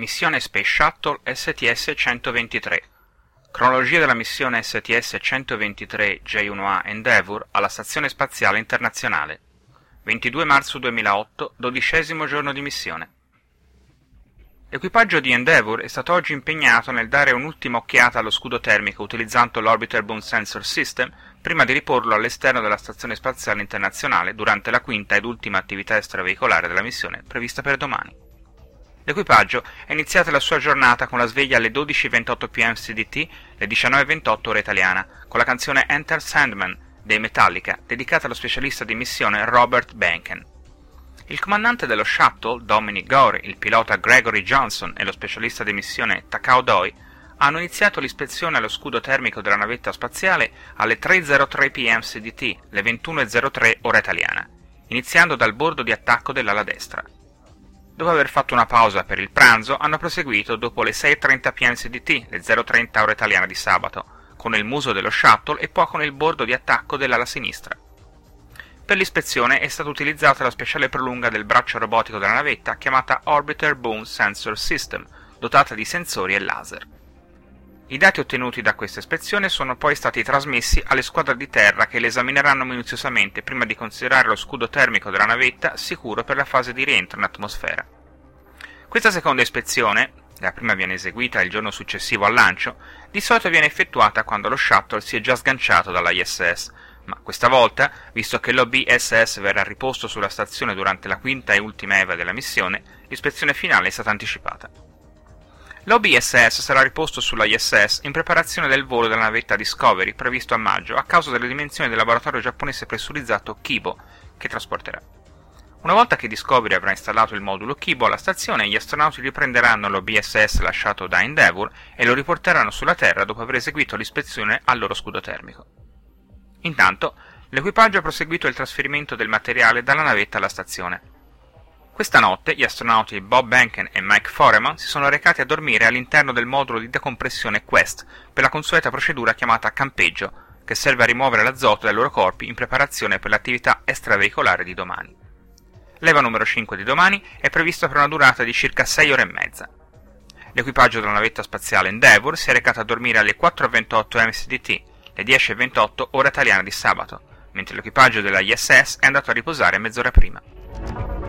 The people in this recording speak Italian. Missione Space Shuttle STS-123. Cronologia della missione STS-123 J1A Endeavour alla Stazione Spaziale Internazionale. 22 marzo 2008, 12° giorno di missione. L'equipaggio di Endeavour è stato oggi impegnato nel dare un'ultima occhiata allo scudo termico utilizzando l'Orbiter Boom Sensor System prima di riporlo all'esterno della Stazione Spaziale Internazionale durante la quinta ed ultima attività extraveicolare della missione prevista per domani. L'equipaggio è iniziata la sua giornata con la sveglia alle 12:28 pm CDT, le 19:28 ora italiana, con la canzone Enter Sandman dei Metallica, dedicata allo specialista di missione Robert Banken. Il comandante dello shuttle, Dominic Gore, il pilota Gregory Johnson e lo specialista di missione Takao Doi hanno iniziato l'ispezione allo scudo termico della navetta spaziale alle 3:03 pm CDT, le 21:03 ora italiana, iniziando dal bordo di attacco dell'ala destra. Dopo aver fatto una pausa per il pranzo, hanno proseguito dopo le 6:30 pm CDT, le 0:30 ora italiana di sabato, con il muso dello shuttle e poi con il bordo di attacco dell'ala sinistra. Per l'ispezione è stata utilizzata la speciale prolunga del braccio robotico della navetta chiamata Orbiter Boom Sensor System, dotata di sensori e laser. I dati ottenuti da questa ispezione sono poi stati trasmessi alle squadre di terra che le esamineranno minuziosamente prima di considerare lo scudo termico della navetta sicuro per la fase di rientro in atmosfera. Questa seconda ispezione, la prima viene eseguita il giorno successivo al lancio, di solito viene effettuata quando lo shuttle si è già sganciato dalla ISS, ma questa volta, visto che l'OBSS verrà riposto sulla stazione durante la quinta e ultima EVA della missione, l'ispezione finale è stata anticipata. L'OBSS sarà riposto sulla ISS in preparazione del volo della navetta Discovery previsto a maggio a causa delle dimensioni del laboratorio giapponese pressurizzato Kibo che trasporterà. Una volta che Discovery avrà installato il modulo Kibo alla stazione, gli astronauti riprenderanno l'OBSS lasciato da Endeavour e lo riporteranno sulla Terra dopo aver eseguito l'ispezione al loro scudo termico. Intanto, l'equipaggio ha proseguito il trasferimento del materiale dalla navetta alla stazione. Questa notte gli astronauti Bob Behnken e Mike Foreman si sono recati a dormire all'interno del modulo di decompressione Quest per la consueta procedura chiamata campeggio, che serve a rimuovere l'azoto dai loro corpi in preparazione per l'attività extraveicolare di domani. L'EVA numero 5 di domani è prevista per una durata di circa 6 ore e mezza. L'equipaggio della navetta spaziale Endeavour si è recato a dormire alle 4:28 MSDT, le 10:28 ora italiana di sabato, mentre l'equipaggio della ISS è andato a riposare mezz'ora prima.